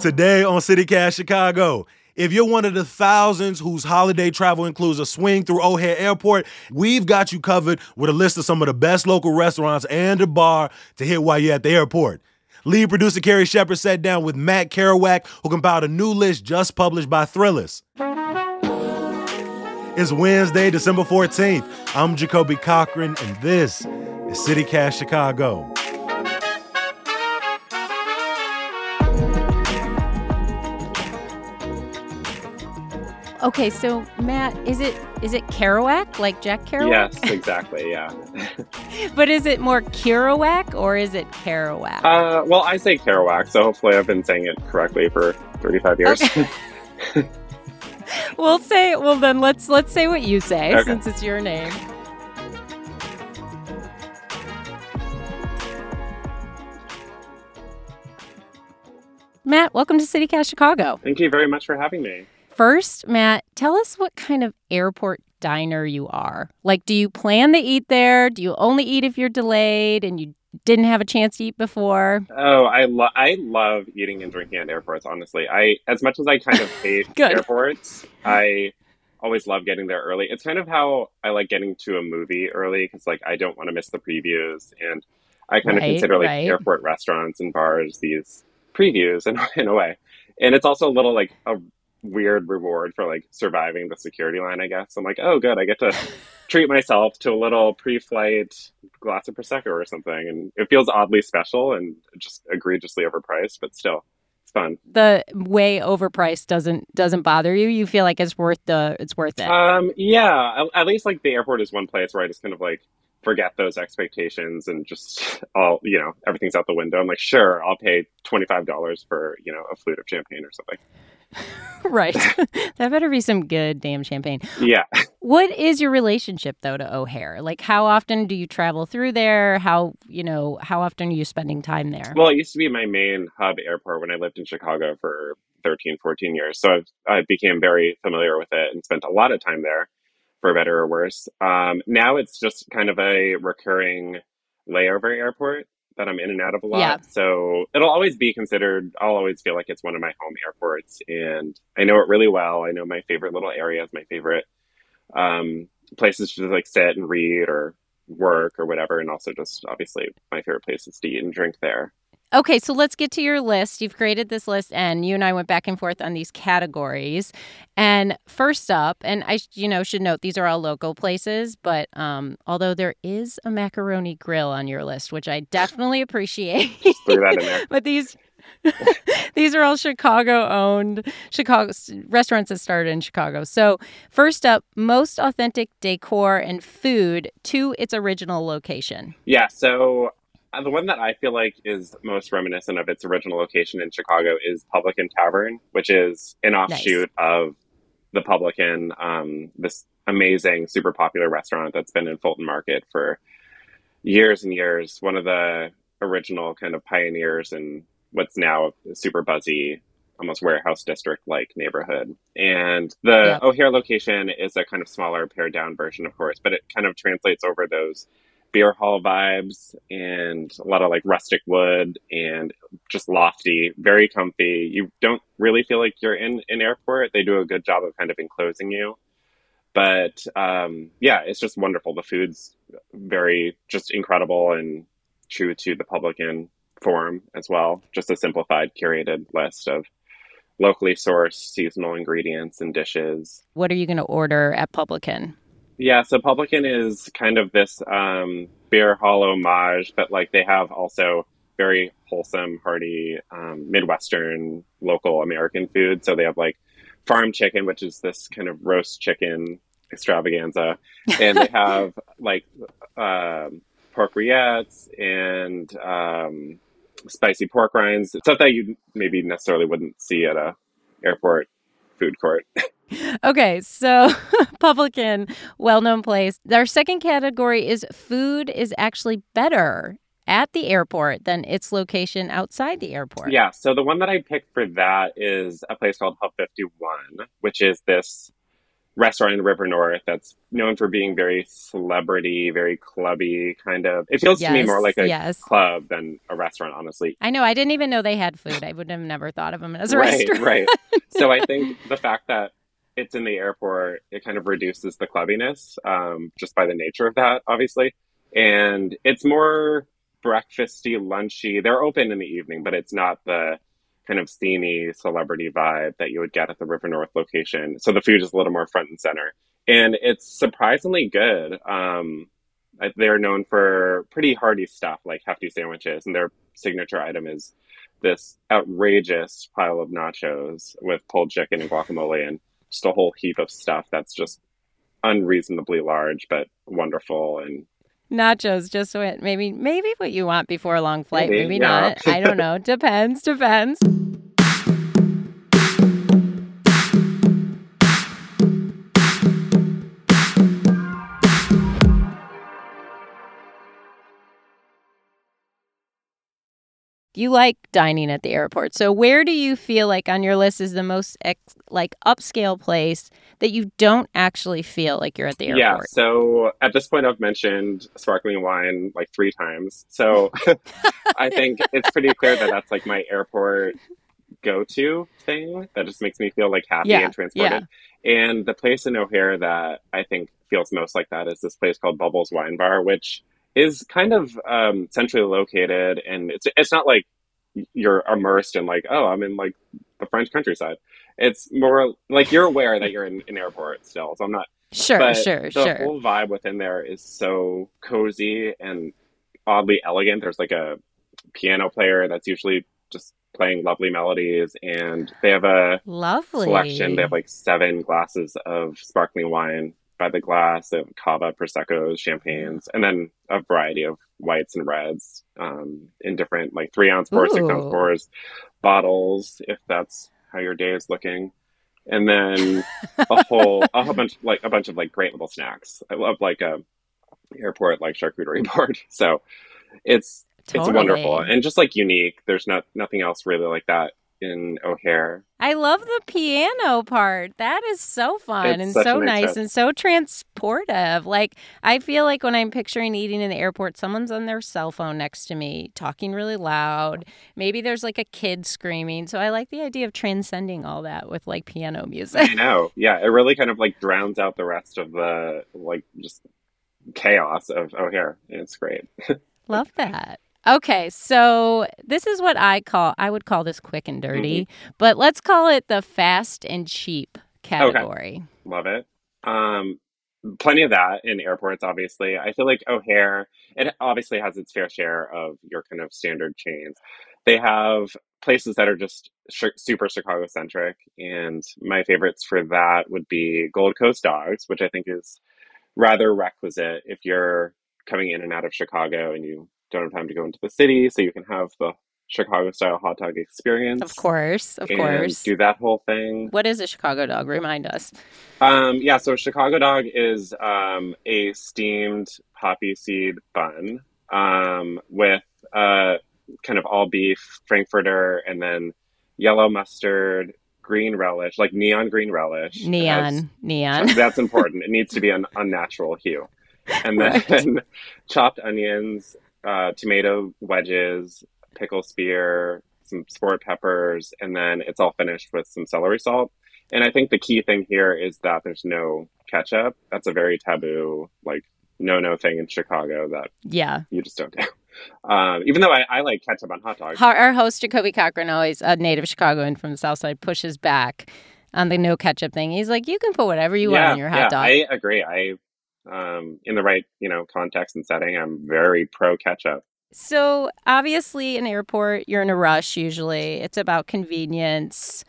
Today on City Cast Chicago, if you're one of the thousands whose holiday travel includes a swing through O'Hare Airport, we've got you covered with a list of some of the best local restaurants and a bar to hit while you're at the airport. Lead producer Kerry Shepard sat down with Matt Kerouac, who compiled a new list just published by Thrillist. It's Wednesday, December 14th. I'm Jacoby Cochran, and this is City Cast Chicago. Okay, so Matt, is it Kerouac, like Jack Kerouac? Yes, exactly, yeah. But is it more Kerouac or is it Kerouac? Well, I say Kerouac, so hopefully I've been saying it correctly for 35 years. Okay. Well, then let's say what you say, okay, since it's your name. Matt, welcome to City Cast Chicago. Thank you very much for having me. First, Matt, tell us what kind of airport diner you are. Like, do you plan to eat there? Do you only eat if you're delayed and you didn't have a chance to eat before? Oh, I love eating and drinking at airports, honestly. As much as I kind of hate airports, I always love getting there early. It's kind of how I like getting to a movie early because, like, I don't want to miss the previews. And I kind of consider, like, airport restaurants and bars these previews in a way. And it's also a little, like, a weird reward for, like, surviving the security line, I guess. I'm like, oh, good, I get to treat myself to a little pre-flight glass of Prosecco or something. And it feels oddly special and just egregiously overpriced, but still, it's fun. The way overpriced doesn't bother you? You feel like it's worth it? Yeah, at least, like, the airport is one place where I just kind of, like, forget those expectations and just all, you know, everything's out the window. I'm like, sure, I'll pay $25 for, you know, a flute of champagne or something. Right. That better be some good damn champagne. Yeah. What is your relationship, though, to O'Hare? Like, how often do you travel through there? How often are you spending time there? Well, it used to be my main hub airport when I lived in Chicago for 13, 14 years. So I became very familiar with it and spent a lot of time there, for better or worse. Now it's just kind of a recurring layover airport that I'm in and out of a lot. Yeah. So it'll always be considered, I'll always feel like it's one of my home airports. And I know it really well. I know my favorite little areas, my favorite places to, like, sit and read or work or whatever. And also just obviously my favorite places to eat and drink there. Okay, so let's get to your list. You've created this list, and you and I went back and forth on these categories. And first up, and I, you know, should note these are all local places, but although there is a macaroni grill on your list, which I definitely appreciate. Just threw that in there. But these are all Chicago restaurants that started in Chicago. So first up, most authentic decor and food to its original location. Yeah, so the one that I feel like is most reminiscent of its original location in Chicago is Publican Tavern, which is an offshoot of the Publican, this amazing, super popular restaurant that's been in Fulton Market for years and years. One of the original kind of pioneers in what's now a super buzzy, almost warehouse district-like neighborhood. And the O'Hare location is a kind of smaller, pared-down version, of course, but it kind of translates over those beer hall vibes and a lot of, like, rustic wood and just lofty, very comfy. You don't really feel like you're in an airport. They do a good job of kind of enclosing you. But yeah, it's just wonderful. The food's very just incredible and true to the Publican form as well. Just a simplified, curated list of locally sourced seasonal ingredients and dishes. What are you going to order at Publican? Yeah, so Publican is kind of this beer hall homage, but, like, they have also very wholesome, hearty, Midwestern local American food. So they have, like, farm chicken, which is this kind of roast chicken extravaganza. And they have, like, pork rillettes and spicy pork rinds, stuff that you maybe necessarily wouldn't see at a airport food court. Okay, so Publican, well-known place. Our second category is food is actually better at the airport than its location outside the airport. Yeah, so the one that I picked for that is a place called Pub 51, which is this restaurant in River North that's known for being very celebrity, very clubby kind of. It feels to me more like a club than a restaurant, honestly. I know. I didn't even know they had food. I would have never thought of them as a restaurant. Right, right. So I think the fact that it's in the airport, it kind of reduces the clubbiness just by the nature of that, obviously. And it's more breakfasty, lunchy. They're open in the evening, but it's not the kind of steamy celebrity vibe that you would get at the River North location. So the food is a little more front and center. And it's surprisingly good. They're known for pretty hearty stuff like hefty sandwiches. And their signature item is this outrageous pile of nachos with pulled chicken and guacamole and just a whole heap of stuff that's just unreasonably large, but wonderful. And nachos just went maybe what you want before a long flight, maybe not. I don't know. Depends. You like dining at the airport. So where do you feel like on your list is the most upscale place that you don't actually feel like you're at the airport? Yeah, so at this point I've mentioned sparkling wine like 3 times. So I think it's pretty clear that that's like my airport go-to thing that just makes me feel like happy and transported. Yeah. And the place in O'Hare that I think feels most like that is this place called Bubbles Wine Bar, which is kind of centrally located, and it's not like you're immersed in like, oh, I'm in like the French countryside. It's more like you're aware that you're in an airport still, so I'm not. Sure. The whole vibe within there is so cozy and oddly elegant. There's like a piano player that's usually just playing lovely melodies, and they have a lovely selection. They have like 7 glasses of sparkling wine by the glass, of cava, prosecco's, champagnes, and then a variety of whites and reds in different, like 3-ounce pours, 6-ounce pours, bottles, if that's how your day is looking. And then a bunch of great little snacks. I love like a airport like charcuterie board. So it's wonderful and just like unique. There's nothing else really like that in O'Hare. I love the piano part. That is so fun and so nice and so transportive. Like, I feel like when I'm picturing eating in the airport, someone's on their cell phone next to me talking really loud. Maybe there's like a kid screaming. So I like the idea of transcending all that with like piano music. I know. Yeah. It really kind of like drowns out the rest of the like just chaos of O'Hare. It's great. Love that. Okay, so this is what I would call this quick and dirty, but let's call it the fast and cheap category. Okay. Love it. Plenty of that in airports, obviously. I feel like O'Hare, it obviously has its fair share of your kind of standard chains. They have places that are just super Chicago-centric, and my favorites for that would be Gold Coast Dogs, which I think is rather requisite if you're coming in and out of Chicago and you don't have time to go into the city, so you can have the Chicago-style hot dog experience. Of course. Do that whole thing. What is a Chicago dog? Remind us. So a Chicago dog is a steamed poppy seed bun with kind of all beef, Frankfurter, and then yellow mustard, green relish, like neon green relish. Neon. That's important. It needs to be an unnatural hue. And then chopped onions, tomato wedges, pickle spear, some sport peppers, and then it's all finished with some celery salt. And I think the key thing here is that there's no ketchup. That's a very taboo, like, no thing in Chicago that you just don't do. Even though I like ketchup on hot dogs. Our host, Jacoby Cochran, always a native Chicagoan from the South Side, pushes back on the no ketchup thing. He's like, you can put whatever you want on your hot dog. I agree. In the right, context and setting, I'm very pro ketchup. So obviously an airport, you're in a rush usually. It's about convenience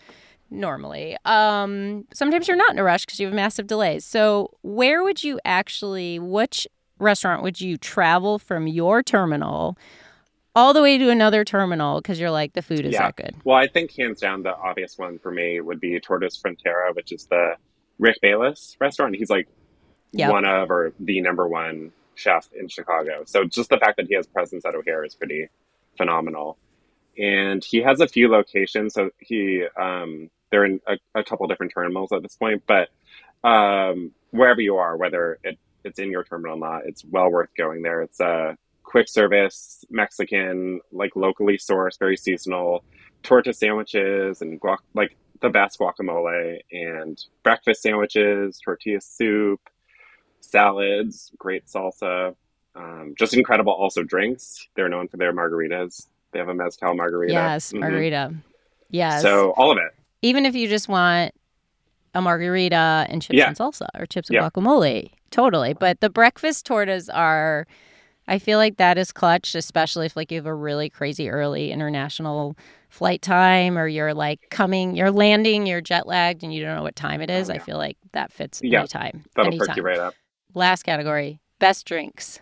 normally. Sometimes you're not in a rush because you have massive delays. So which restaurant would you travel from your terminal all the way to another terminal because you're like, the food is not good? Well, I think hands down the obvious one for me would be Tortas Frontera, which is the Rick Bayless restaurant. He's like one of, or the number one chef in Chicago. So just the fact that he has presence at O'Hare is pretty phenomenal. And he has a few locations. So he, they're in a couple different terminals at this point, but wherever you are, whether it's in your terminal or not, it's well worth going there. It's a quick service, Mexican, like locally sourced, very seasonal, torta sandwiches and like the best guacamole and breakfast sandwiches, tortilla soup, salads, great salsa, just incredible. Also drinks. They're known for their margaritas. They have a mezcal margarita. Yes, margarita. Mm-hmm. Yes. So all of it. Even if you just want a margarita and chips and salsa or chips and guacamole. Totally. But the breakfast tortas are, I feel like that is clutch, especially if like you have a really crazy early international flight time or you're like coming, you're landing, you're jet lagged and you don't know what time it is. I feel like that fits anytime. That'll perk you right up. Last category, best drinks.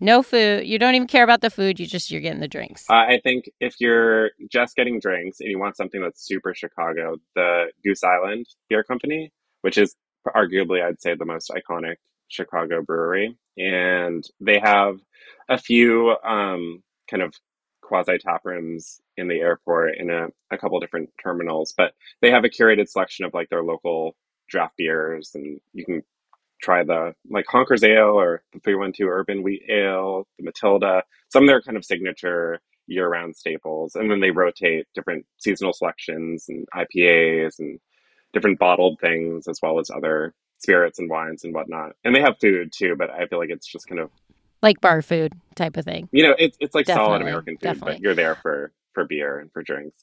No food. You don't even care about the food. You're getting the drinks. I think if you're just getting drinks and you want something that's super Chicago, the Goose Island Beer Company, which is arguably, I'd say, the most iconic Chicago brewery. And they have a few kind of quasi tap rooms in the airport in a couple different terminals, but they have a curated selection of like their local draft beers, and you can try the like Honker's Ale or the 312 Urban Wheat Ale, the Matilda, some of their kind of signature year-round staples. And then they rotate different seasonal selections and IPAs and different bottled things, as well as other spirits and wines and whatnot. And they have food too, but I feel like it's just kind of like bar food type of thing. You know, it's like solid American food, but you're there for beer and for drinks.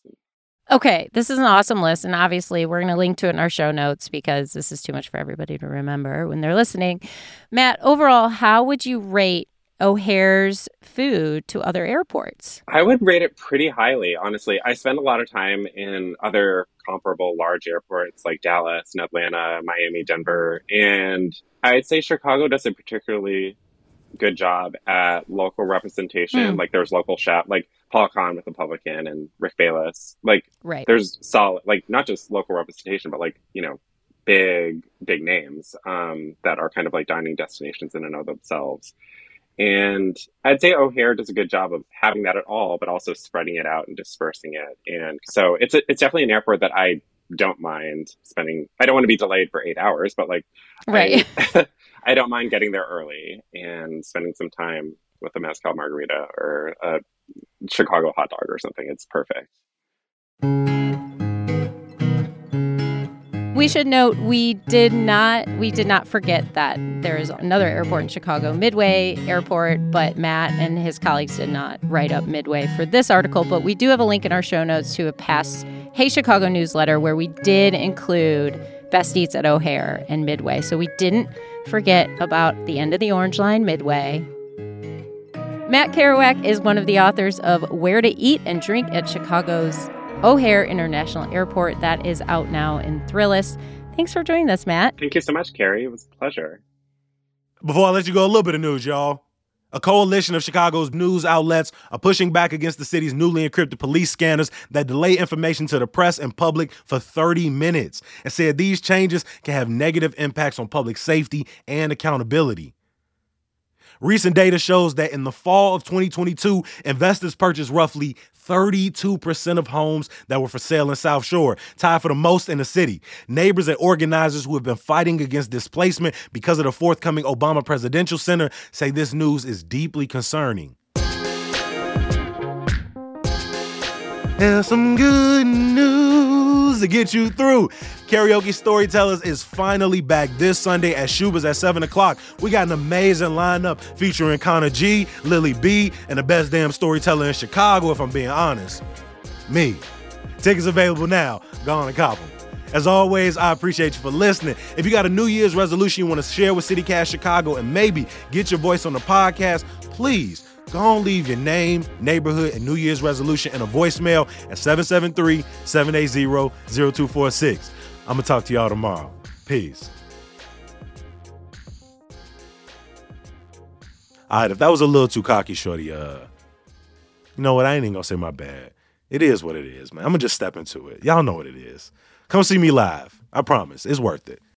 Okay, this is an awesome list, and obviously we're going to link to it in our show notes because this is too much for everybody to remember when they're listening. Matt, overall, how would you rate O'Hare's food to other airports? I would rate it pretty highly, honestly. I spend a lot of time in other comparable large airports like Dallas and Atlanta, Miami, Denver, and I'd say Chicago does a particularly good job at local representation. Like there's local chef, like Paul Kahn with the Publican and Rick Bayless. Like there's solid, like not just local representation, but like, you know, big names that are kind of like dining destinations in and of themselves. And I'd say O'Hare does a good job of having that at all, but also spreading it out and dispersing it. And so it's definitely an airport that I don't mind spending. I don't want to be delayed for 8 hours, but like, I don't mind getting there early and spending some time with a mezcal margarita or a Chicago hot dog or something. It's perfect. We should note we did not forget that there is another airport in Chicago, Midway Airport, but Matt and his colleagues did not write up Midway for this article, but we do have a link in our show notes to a past Hey Chicago newsletter where we did include Best Eats at O'Hare and Midway. So we didn't forget about the end of the Orange Line, Midway. Matt Kerouac is one of the authors of Where to Eat and Drink at Chicago's O'Hare International Airport. That is out now in Thrillist. Thanks for joining us, Matt. Thank you so much, Kerry. It was a pleasure. Before I let you go, a little bit of news, y'all. A coalition of Chicago's news outlets are pushing back against the city's newly encrypted police scanners that delay information to the press and public for 30 minutes and said these changes can have negative impacts on public safety and accountability. Recent data shows that in the fall of 2022, investors purchased roughly 32% of homes that were for sale in South Shore, tied for the most in the city. Neighbors and organizers who have been fighting against displacement because of the forthcoming Obama Presidential Center say this news is deeply concerning. There's some good news to get you through. Karaoke Storytellers is finally back this Sunday at Shuba's at 7 o'clock. We got an amazing lineup featuring Connor G, Lily B, and the best damn storyteller in Chicago, if I'm being honest, me. Tickets available now. Go on and cop them. As always, I appreciate you for listening. If you got a New Year's resolution you want to share with City Cast Chicago and maybe get your voice on the podcast, please go on, leave your name, neighborhood, and New Year's resolution in a voicemail at 773-780-0246. I'm going to talk to y'all tomorrow. Peace. All right, if that was a little too cocky, shorty, you know what, I ain't even gonna say my bad. It is what it is, man. I'm gonna just step into it. Y'all know what it is. Come see me live. I promise. It's worth it.